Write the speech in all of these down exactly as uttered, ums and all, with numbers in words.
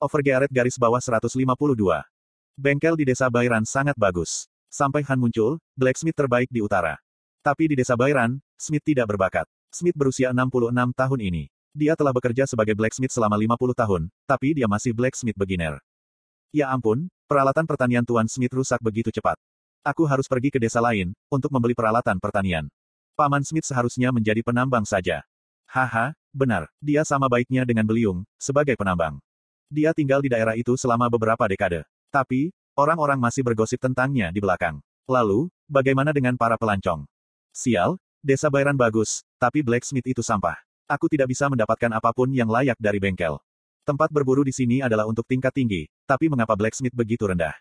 Overgeared garis bawah seratus lima puluh dua. Bengkel di desa Bairan sangat bagus. Sampai Han muncul, blacksmith terbaik di utara. Tapi di desa Bairan, Smith tidak berbakat. Smith berusia enam puluh enam tahun ini. Dia telah bekerja sebagai blacksmith selama lima puluh tahun, tapi dia masih blacksmith beginner. Ya ampun, peralatan pertanian Tuan Smith rusak begitu cepat. Aku harus pergi ke desa lain, untuk membeli peralatan pertanian. Paman Smith seharusnya menjadi penambang saja. Haha, benar, dia sama baiknya dengan Beliung, sebagai penambang. Dia tinggal di daerah itu selama beberapa dekade. Tapi, orang-orang masih bergosip tentangnya di belakang. Lalu, bagaimana dengan para pelancong? Sial, desa Bairan bagus, tapi blacksmith itu sampah. Aku tidak bisa mendapatkan apapun yang layak dari bengkel. Tempat berburu di sini adalah untuk tingkat tinggi, tapi mengapa blacksmith begitu rendah?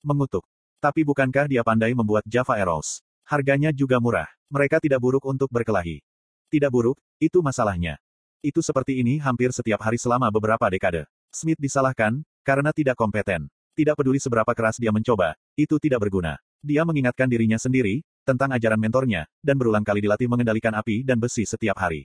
Mengutuk. Tapi bukankah dia pandai membuat Java Arrows? Harganya juga murah. Mereka tidak buruk untuk berkelahi. Tidak buruk, itu masalahnya. Itu seperti ini hampir setiap hari selama beberapa dekade. Smith disalahkan, karena tidak kompeten. Tidak peduli seberapa keras dia mencoba, itu tidak berguna. Dia mengingatkan dirinya sendiri, tentang ajaran mentornya, dan berulang kali dilatih mengendalikan api dan besi setiap hari.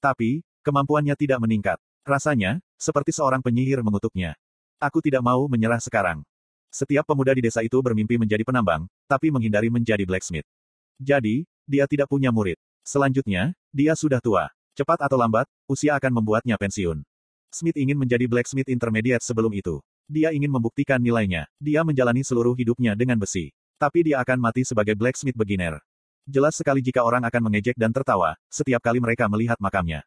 Tapi, kemampuannya tidak meningkat. Rasanya, seperti seorang penyihir mengutuknya. Aku tidak mau menyerah sekarang. Setiap pemuda di desa itu bermimpi menjadi penambang, tapi menghindari menjadi blacksmith. Jadi, dia tidak punya murid. Selanjutnya, dia sudah tua. Cepat atau lambat, usia akan membuatnya pensiun. Smith ingin menjadi blacksmith intermediate sebelum itu. Dia ingin membuktikan nilainya. Dia menjalani seluruh hidupnya dengan besi. Tapi dia akan mati sebagai blacksmith beginner. Jelas sekali jika orang akan mengejek dan tertawa, setiap kali mereka melihat makamnya.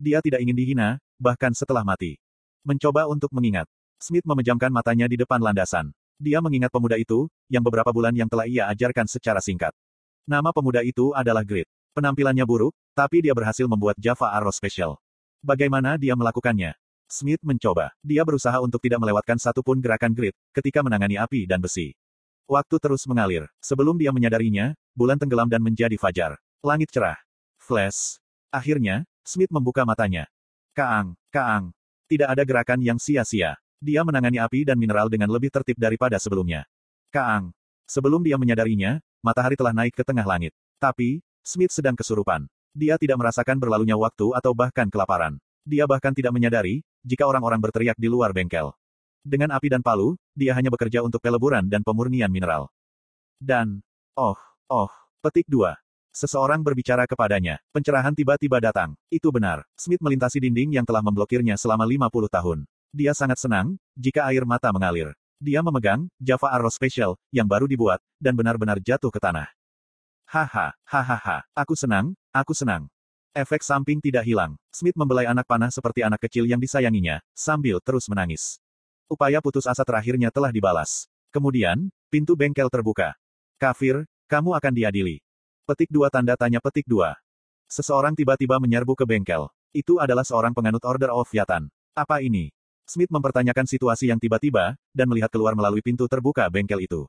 Dia tidak ingin dihina, bahkan setelah mati. Mencoba untuk mengingat. Smith memejamkan matanya di depan landasan. Dia mengingat pemuda itu, yang beberapa bulan yang telah ia ajarkan secara singkat. Nama pemuda itu adalah Grid. Penampilannya buruk, tapi dia berhasil membuat Java Arrow Special. Bagaimana dia melakukannya? Smith mencoba. Dia berusaha untuk tidak melewatkan satupun gerakan Grid, ketika menangani api dan besi. Waktu terus mengalir. Sebelum dia menyadarinya, bulan tenggelam dan menjadi fajar. Langit cerah. Flash. Akhirnya, Smith membuka matanya. Kaang, kaang. Tidak ada gerakan yang sia-sia. Dia menangani api dan mineral dengan lebih tertib daripada sebelumnya. Kaang. Sebelum dia menyadarinya, matahari telah naik ke tengah langit. Tapi, Smith sedang kesurupan. Dia tidak merasakan berlalunya waktu atau bahkan kelaparan. Dia bahkan tidak menyadari, jika orang-orang berteriak di luar bengkel. Dengan api dan palu, dia hanya bekerja untuk peleburan dan pemurnian mineral. Dan, oh, oh, petik dua. Seseorang berbicara kepadanya. Pencerahan tiba-tiba datang. Itu benar. Smith melintasi dinding yang telah memblokirnya selama lima puluh tahun. Dia sangat senang, jika air mata mengalir. Dia memegang Java Arrow Special, yang baru dibuat, dan benar-benar jatuh ke tanah. Haha, hahaha, aku senang, aku senang. Efek samping tidak hilang. Smith membelai anak panah seperti anak kecil yang disayanginya, sambil terus menangis. Upaya putus asa terakhirnya telah dibalas. Kemudian, pintu bengkel terbuka. Kafir, kamu akan diadili. Petik dua tanda tanya petik dua. Seseorang tiba-tiba menyerbu ke bengkel. Itu adalah seorang penganut Order of Yatan. Apa ini? Smith mempertanyakan situasi yang tiba-tiba, dan melihat keluar melalui pintu terbuka bengkel itu.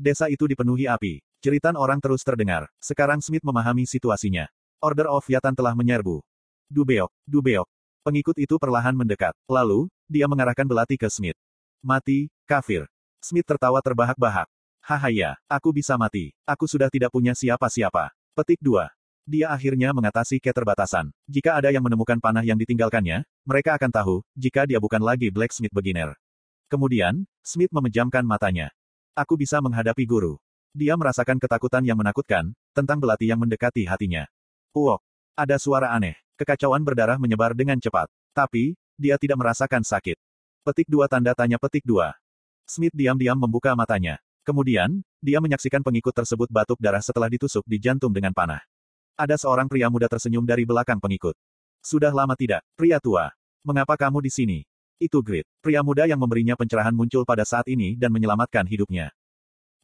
Desa itu dipenuhi api. Jeritan orang terus terdengar. Sekarang Smith memahami situasinya. Order of Yatan telah menyerbu. Dubeok, dubeok. Pengikut itu perlahan mendekat. Lalu, dia mengarahkan belati ke Smith. Mati, kafir. Smith tertawa terbahak-bahak. Hahaya, aku bisa mati. Aku sudah tidak punya siapa-siapa. Petik dua. Dia akhirnya mengatasi keterbatasan. Jika ada yang menemukan panah yang ditinggalkannya, mereka akan tahu, jika dia bukan lagi blacksmith beginner. Kemudian, Smith memejamkan matanya. Aku bisa menghadapi guru. Dia merasakan ketakutan yang menakutkan, tentang belati yang mendekati hatinya. Uok. Ada suara aneh. Kekacauan berdarah menyebar dengan cepat. Tapi, dia tidak merasakan sakit. Petik dua tanda tanya petik dua. Smith diam-diam membuka matanya. Kemudian, dia menyaksikan pengikut tersebut batuk darah setelah ditusuk di jantung dengan panah. Ada seorang pria muda tersenyum dari belakang pengikut. Sudah lama tidak, pria tua. Mengapa kamu di sini? Itu Grid. Pria muda yang memberinya pencerahan muncul pada saat ini dan menyelamatkan hidupnya.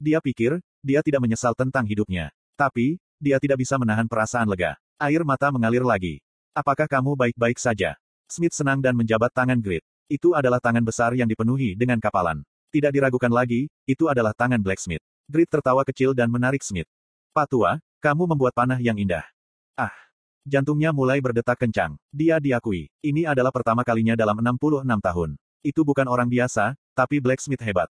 Dia pikir, dia tidak menyesal tentang hidupnya. Tapi, dia tidak bisa menahan perasaan lega. Air mata mengalir lagi. Apakah kamu baik-baik saja? Smith senang dan menjabat tangan Grid. Itu adalah tangan besar yang dipenuhi dengan kapalan. Tidak diragukan lagi, itu adalah tangan blacksmith. Grid tertawa kecil dan menarik Smith. Patua, kamu membuat panah yang indah. Ah. Jantungnya mulai berdetak kencang. Dia diakui. Ini adalah pertama kalinya dalam enam puluh enam tahun. Itu bukan orang biasa, tapi blacksmith hebat.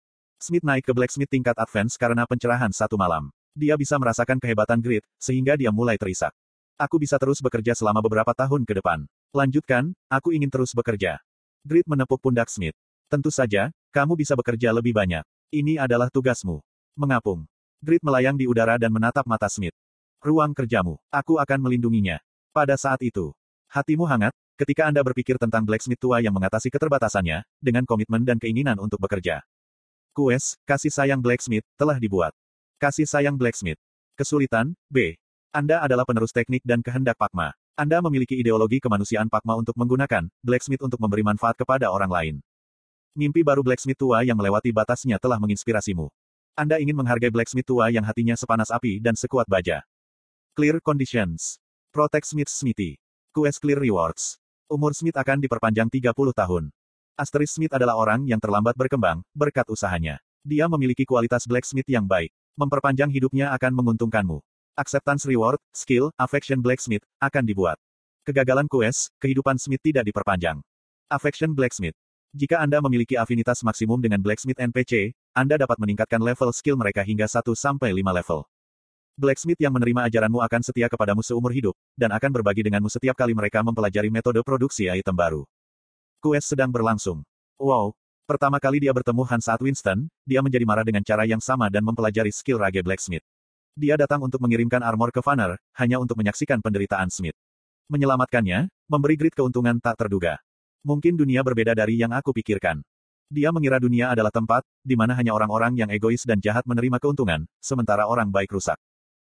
Smith naik ke blacksmith tingkat advance karena pencerahan satu malam. Dia bisa merasakan kehebatan Grid, sehingga dia mulai terisak. Aku bisa terus bekerja selama beberapa tahun ke depan. Lanjutkan, aku ingin terus bekerja. Grid menepuk pundak Smith. Tentu saja, kamu bisa bekerja lebih banyak. Ini adalah tugasmu. Mengapung. Grid melayang di udara dan menatap mata Smith. Ruang kerjamu. Aku akan melindunginya. Pada saat itu, hatimu hangat, ketika Anda berpikir tentang blacksmith tua yang mengatasi keterbatasannya, dengan komitmen dan keinginan untuk bekerja. Quest, kasih sayang blacksmith, telah dibuat. Kasih sayang blacksmith. Kesulitan, B. Anda adalah penerus teknik dan kehendak Pagma. Anda memiliki ideologi kemanusiaan Pagma untuk menggunakan blacksmith untuk memberi manfaat kepada orang lain. Mimpi baru blacksmith tua yang melewati batasnya telah menginspirasimu. Anda ingin menghargai blacksmith tua yang hatinya sepanas api dan sekuat baja. Clear conditions. Protect Smith Smithy. Quest clear rewards. Umur Smith akan diperpanjang tiga puluh tahun. Asterisk Smith adalah orang yang terlambat berkembang, berkat usahanya. Dia memiliki kualitas blacksmith yang baik. Memperpanjang hidupnya akan menguntungkanmu. Acceptance reward, skill, affection blacksmith, akan dibuat. Kegagalan quest, kehidupan Smith tidak diperpanjang. Affection blacksmith. Jika Anda memiliki afinitas maksimum dengan Blacksmith N P C, Anda dapat meningkatkan level skill mereka hingga satu sampai lima level. Blacksmith yang menerima ajaranmu akan setia kepadamu seumur hidup, dan akan berbagi denganmu setiap kali mereka mempelajari metode produksi item baru. Quest sedang berlangsung. Wow! Pertama kali dia bertemu Hans Winston, dia menjadi marah dengan cara yang sama dan mempelajari skill Rage Blacksmith. Dia datang untuk mengirimkan armor ke Vanner, hanya untuk menyaksikan penderitaan Smith. Menyelamatkannya, memberi Grid keuntungan tak terduga. Mungkin dunia berbeda dari yang aku pikirkan. Dia mengira dunia adalah tempat, di mana hanya orang-orang yang egois dan jahat menerima keuntungan, sementara orang baik rusak.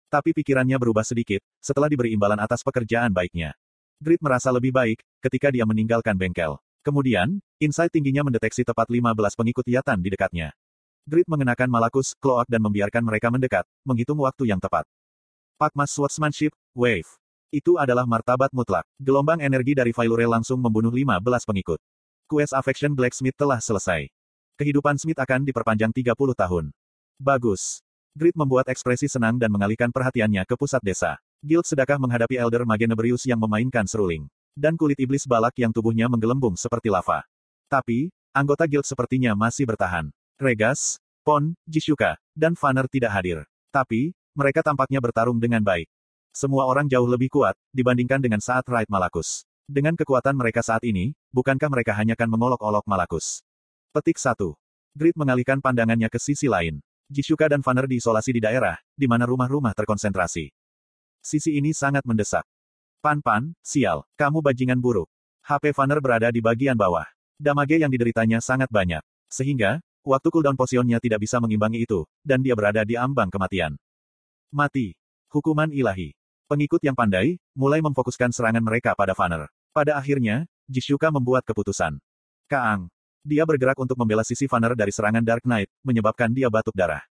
Tapi pikirannya berubah sedikit, setelah diberi imbalan atas pekerjaan baiknya. Grid merasa lebih baik, ketika dia meninggalkan bengkel. Kemudian, insight tingginya mendeteksi tepat lima belas pengikut Yatan di dekatnya. Grid mengenakan Malacus, Cloak dan membiarkan mereka mendekat, menghitung waktu yang tepat. Pagma Swordsmanship, Wave. Itu adalah martabat mutlak. Gelombang energi dari Vailure langsung membunuh lima belas pengikut. Quest Affection Blacksmith telah selesai. Kehidupan Smith akan diperpanjang tiga puluh tahun. Bagus. Grid membuat ekspresi senang dan mengalihkan perhatiannya ke pusat desa. Guild sedekah menghadapi Elder Magenebrius yang memainkan seruling. Dan kulit iblis balak yang tubuhnya menggelembung seperti lava. Tapi, anggota guild sepertinya masih bertahan. Regas, Pon, Jishuka, dan Vanner tidak hadir. Tapi, mereka tampaknya bertarung dengan baik. Semua orang jauh lebih kuat, dibandingkan dengan saat Raid Malacus. Dengan kekuatan mereka saat ini, bukankah mereka hanya akan mengolok-olok Malacus? Petik satu. Grid mengalihkan pandangannya ke sisi lain. Jishuka dan Vanner diisolasi di daerah, di mana rumah-rumah terkonsentrasi. Sisi ini sangat mendesak. Pan-pan, sial, kamu bajingan buruk. H P Vanner berada di bagian bawah. Damage yang dideritanya sangat banyak. Sehingga, waktu cooldown potionnya tidak bisa mengimbangi itu, dan dia berada di ambang kematian. Mati. Hukuman ilahi. Pengikut yang pandai, mulai memfokuskan serangan mereka pada Vanner. Pada akhirnya, Jishuka membuat keputusan. Kaang. Dia bergerak untuk membela sisi Vanner dari serangan Dark Knight, menyebabkan dia batuk darah.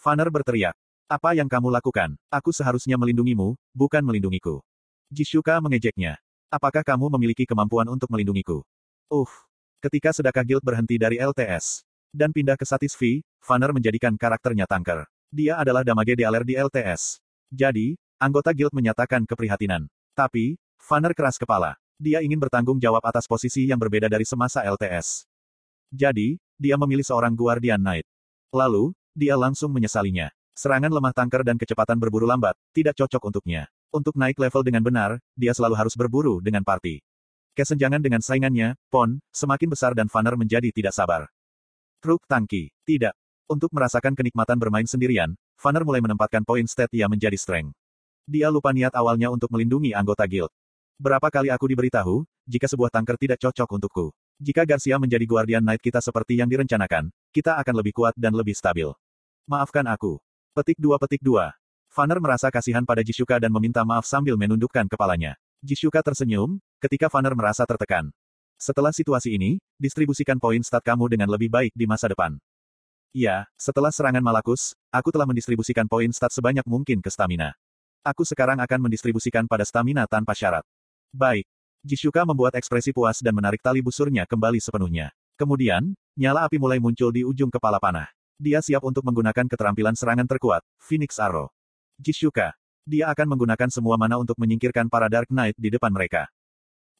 Vanner berteriak. Apa yang kamu lakukan? Aku seharusnya melindungimu, bukan melindungiku. Jishuka mengejeknya. Apakah kamu memiliki kemampuan untuk melindungiku? Uff. Ketika sedekah guild berhenti dari L T S. Dan pindah ke Satisfy, Vanner menjadikan karakternya tanker. Dia adalah damage dealer di L T S. Jadi, anggota guild menyatakan keprihatinan. Tapi, Vanner keras kepala. Dia ingin bertanggung jawab atas posisi yang berbeda dari semasa L T S. Jadi, dia memilih seorang Guardian Knight. Lalu, dia langsung menyesalinya. Serangan lemah tanker dan kecepatan berburu lambat, tidak cocok untuknya. Untuk naik level dengan benar, dia selalu harus berburu dengan party. Kesenjangan dengan saingannya, Pon, semakin besar dan Vanner menjadi tidak sabar. Truk tangki, tidak. Untuk merasakan kenikmatan bermain sendirian, Vanner mulai menempatkan poin stat ia menjadi strength. Dia lupa niat awalnya untuk melindungi anggota guild. Berapa kali aku diberitahu, jika sebuah tanker tidak cocok untukku. Jika Garcia menjadi Guardian Knight kita seperti yang direncanakan, kita akan lebih kuat dan lebih stabil. Maafkan aku. Petik dua petik dua. Vanner merasa kasihan pada Jishuka dan meminta maaf sambil menundukkan kepalanya. Jishuka tersenyum, ketika Vanner merasa tertekan. Setelah situasi ini, distribusikan poin stat kamu dengan lebih baik di masa depan. Ya, setelah serangan Malacus, aku telah mendistribusikan poin stat sebanyak mungkin ke stamina. Aku sekarang akan mendistribusikan pada stamina tanpa syarat. Baik. Jishuka membuat ekspresi puas dan menarik tali busurnya kembali sepenuhnya. Kemudian, nyala api mulai muncul di ujung kepala panah. Dia siap untuk menggunakan keterampilan serangan terkuat, Phoenix Arrow. Jishuka. Dia akan menggunakan semua mana untuk menyingkirkan para Dark Knight di depan mereka.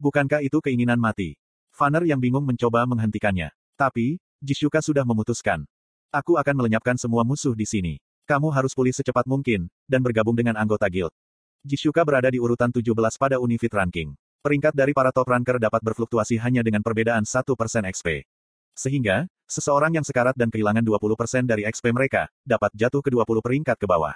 Bukankah itu keinginan mati? Vanner yang bingung mencoba menghentikannya. Tapi, Jishuka sudah memutuskan. Aku akan melenyapkan semua musuh di sini. Kamu harus pulih secepat mungkin, dan bergabung dengan anggota guild. Jishuka berada di urutan tujuh belas pada Unified Ranking. Peringkat dari para top ranker dapat berfluktuasi hanya dengan perbedaan satu persen X P. Sehingga, seseorang yang sekarat dan kehilangan dua puluh persen dari X P mereka, dapat jatuh ke dua puluh peringkat ke bawah.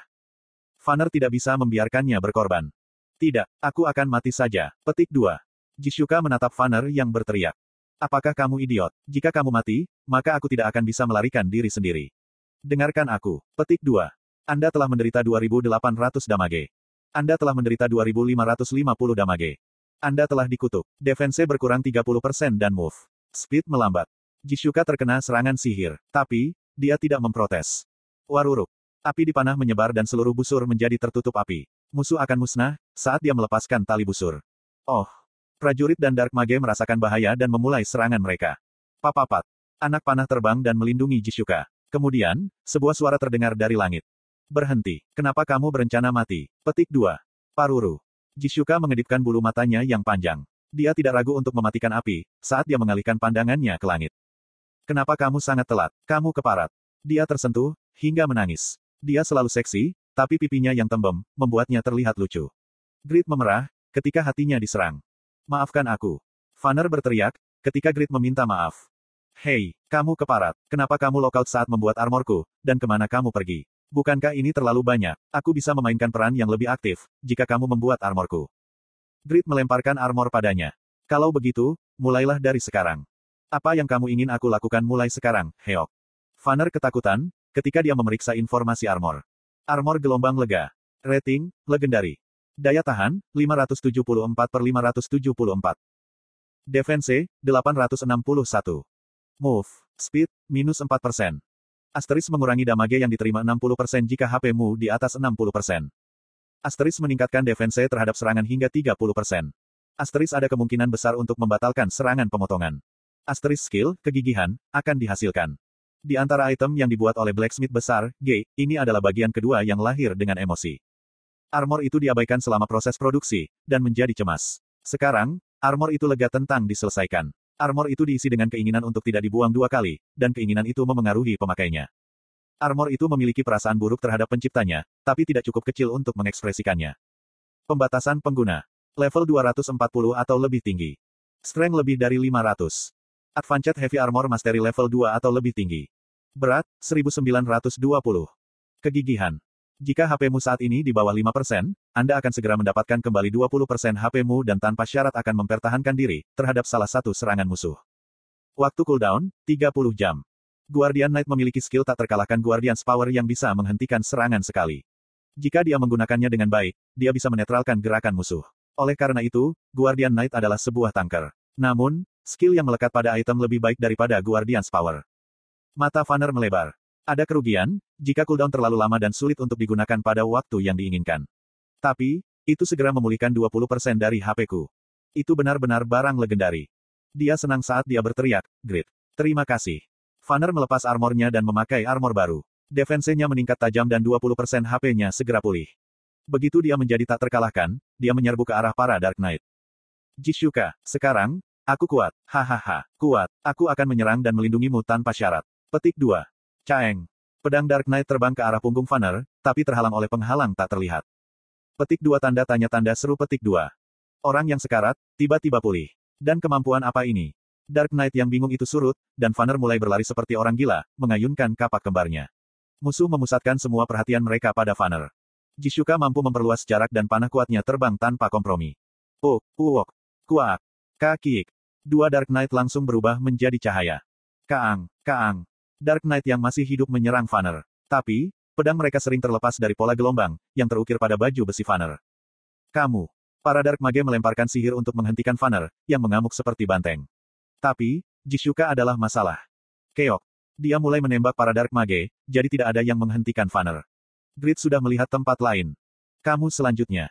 Vanner tidak bisa membiarkannya berkorban. Tidak, aku akan mati saja. Petik dua. Jishuka menatap Vanner yang berteriak. Apakah kamu idiot? Jika kamu mati, maka aku tidak akan bisa melarikan diri sendiri. Dengarkan aku. Petik dua. Anda telah menderita dua ribu delapan ratus damage. Anda telah menderita dua ribu lima ratus lima puluh damage. Anda telah dikutuk. Defense berkurang tiga puluh persen dan move. Speed melambat. Jishuka terkena serangan sihir, tapi, dia tidak memprotes. Waruruk. Api di panah menyebar dan seluruh busur menjadi tertutup api. Musuh akan musnah, saat dia melepaskan tali busur. Oh. Prajurit dan Dark Mage merasakan bahaya dan memulai serangan mereka. Papapat. Anak panah terbang dan melindungi Jishuka. Kemudian, sebuah suara terdengar dari langit. Berhenti. Kenapa kamu berencana mati? Petik dua. Paruru. Jishuka mengedipkan bulu matanya yang panjang. Dia tidak ragu untuk mematikan api, saat dia mengalihkan pandangannya ke langit. Kenapa kamu sangat telat? Kamu keparat. Dia tersentuh, hingga menangis. Dia selalu seksi, tapi pipinya yang tembem, membuatnya terlihat lucu. Grid memerah, ketika hatinya diserang. Maafkan aku. Vanner berteriak, ketika Grid meminta maaf. Hei, kamu keparat. Kenapa kamu lockout saat membuat armorku, dan kemana kamu pergi? Bukankah ini terlalu banyak? Aku bisa memainkan peran yang lebih aktif, jika kamu membuat armorku. Grid melemparkan armor padanya. Kalau begitu, mulailah dari sekarang. Apa yang kamu ingin aku lakukan mulai sekarang, Heok? Vanner ketakutan, ketika dia memeriksa informasi armor. Armor gelombang lega. Rating, legendari. Daya tahan, lima ratus tujuh puluh empat per lima ratus tujuh puluh empat. Defense, delapan ratus enam puluh satu. Move, speed, minus empat persen. Asteris mengurangi damage yang diterima enam puluh persen jika H P-mu di atas enam puluh persen. Asteris meningkatkan defense terhadap serangan hingga tiga puluh persen. Asteris ada kemungkinan besar untuk membatalkan serangan pemotongan. Asteris skill, kegigihan, akan dihasilkan. Di antara item yang dibuat oleh blacksmith besar, G, ini adalah bagian kedua yang lahir dengan emosi. Armor itu diabaikan selama proses produksi, dan menjadi cemas. Sekarang, armor itu lega tentang diselesaikan. Armor itu diisi dengan keinginan untuk tidak dibuang dua kali, dan keinginan itu memengaruhi pemakainya. Armor itu memiliki perasaan buruk terhadap penciptanya, tapi tidak cukup kecil untuk mengekspresikannya. Pembatasan pengguna. Level dua ratus empat puluh atau lebih tinggi. Strength lebih dari lima ratus. Advanced Heavy Armor Mastery level dua atau lebih tinggi. Berat, seribu sembilan ratus dua puluh. Kegigihan. Jika H P-mu saat ini di bawah lima persen, Anda akan segera mendapatkan kembali dua puluh persen H P-mu dan tanpa syarat akan mempertahankan diri, terhadap salah satu serangan musuh. Waktu cooldown, tiga puluh jam. Guardian Knight memiliki skill tak terkalahkan Guardian's Power yang bisa menghentikan serangan sekali. Jika dia menggunakannya dengan baik, dia bisa menetralkan gerakan musuh. Oleh karena itu, Guardian Knight adalah sebuah tanker. Namun, skill yang melekat pada item lebih baik daripada Guardian's Power. Mata Vanner melebar. Ada kerugian, jika cooldown terlalu lama dan sulit untuk digunakan pada waktu yang diinginkan. Tapi, itu segera memulihkan dua puluh persen dari H P-ku. Itu benar-benar barang legendari. Dia senang saat dia berteriak, Grid. Terima kasih. Vanner melepas armornya dan memakai armor baru. Defense-nya meningkat tajam dan dua puluh persen H P-nya segera pulih. Begitu dia menjadi tak terkalahkan, dia menyerbu ke arah para Dark Knight. Jishuka, sekarang... Aku kuat, hahaha, kuat, aku akan menyerang dan melindungimu tanpa syarat. Petik dua. Caeng. Pedang Dark Knight terbang ke arah punggung Vanner, tapi terhalang oleh penghalang tak terlihat. Petik dua tanda tanya-tanda seru petik dua. Orang yang sekarat, tiba-tiba pulih. Dan kemampuan apa ini? Dark Knight yang bingung itu surut, dan Vanner mulai berlari seperti orang gila, mengayunkan kapak kembarnya. Musuh memusatkan semua perhatian mereka pada Vanner. Jishuka mampu memperluas jarak dan panah kuatnya terbang tanpa kompromi. Oh, uwok, kuak, kakiik. Dua Dark Knight langsung berubah menjadi cahaya. Kaang, kaang. Dark Knight yang masih hidup menyerang Vanner. Tapi, pedang mereka sering terlepas dari pola gelombang, yang terukir pada baju besi Vanner. Kamu. Para Dark Mage melemparkan sihir untuk menghentikan Vanner, yang mengamuk seperti banteng. Tapi, Jishuka adalah masalah. Keok. Dia mulai menembak para Dark Mage, jadi tidak ada yang menghentikan Vanner. Grid sudah melihat tempat lain. Kamu selanjutnya.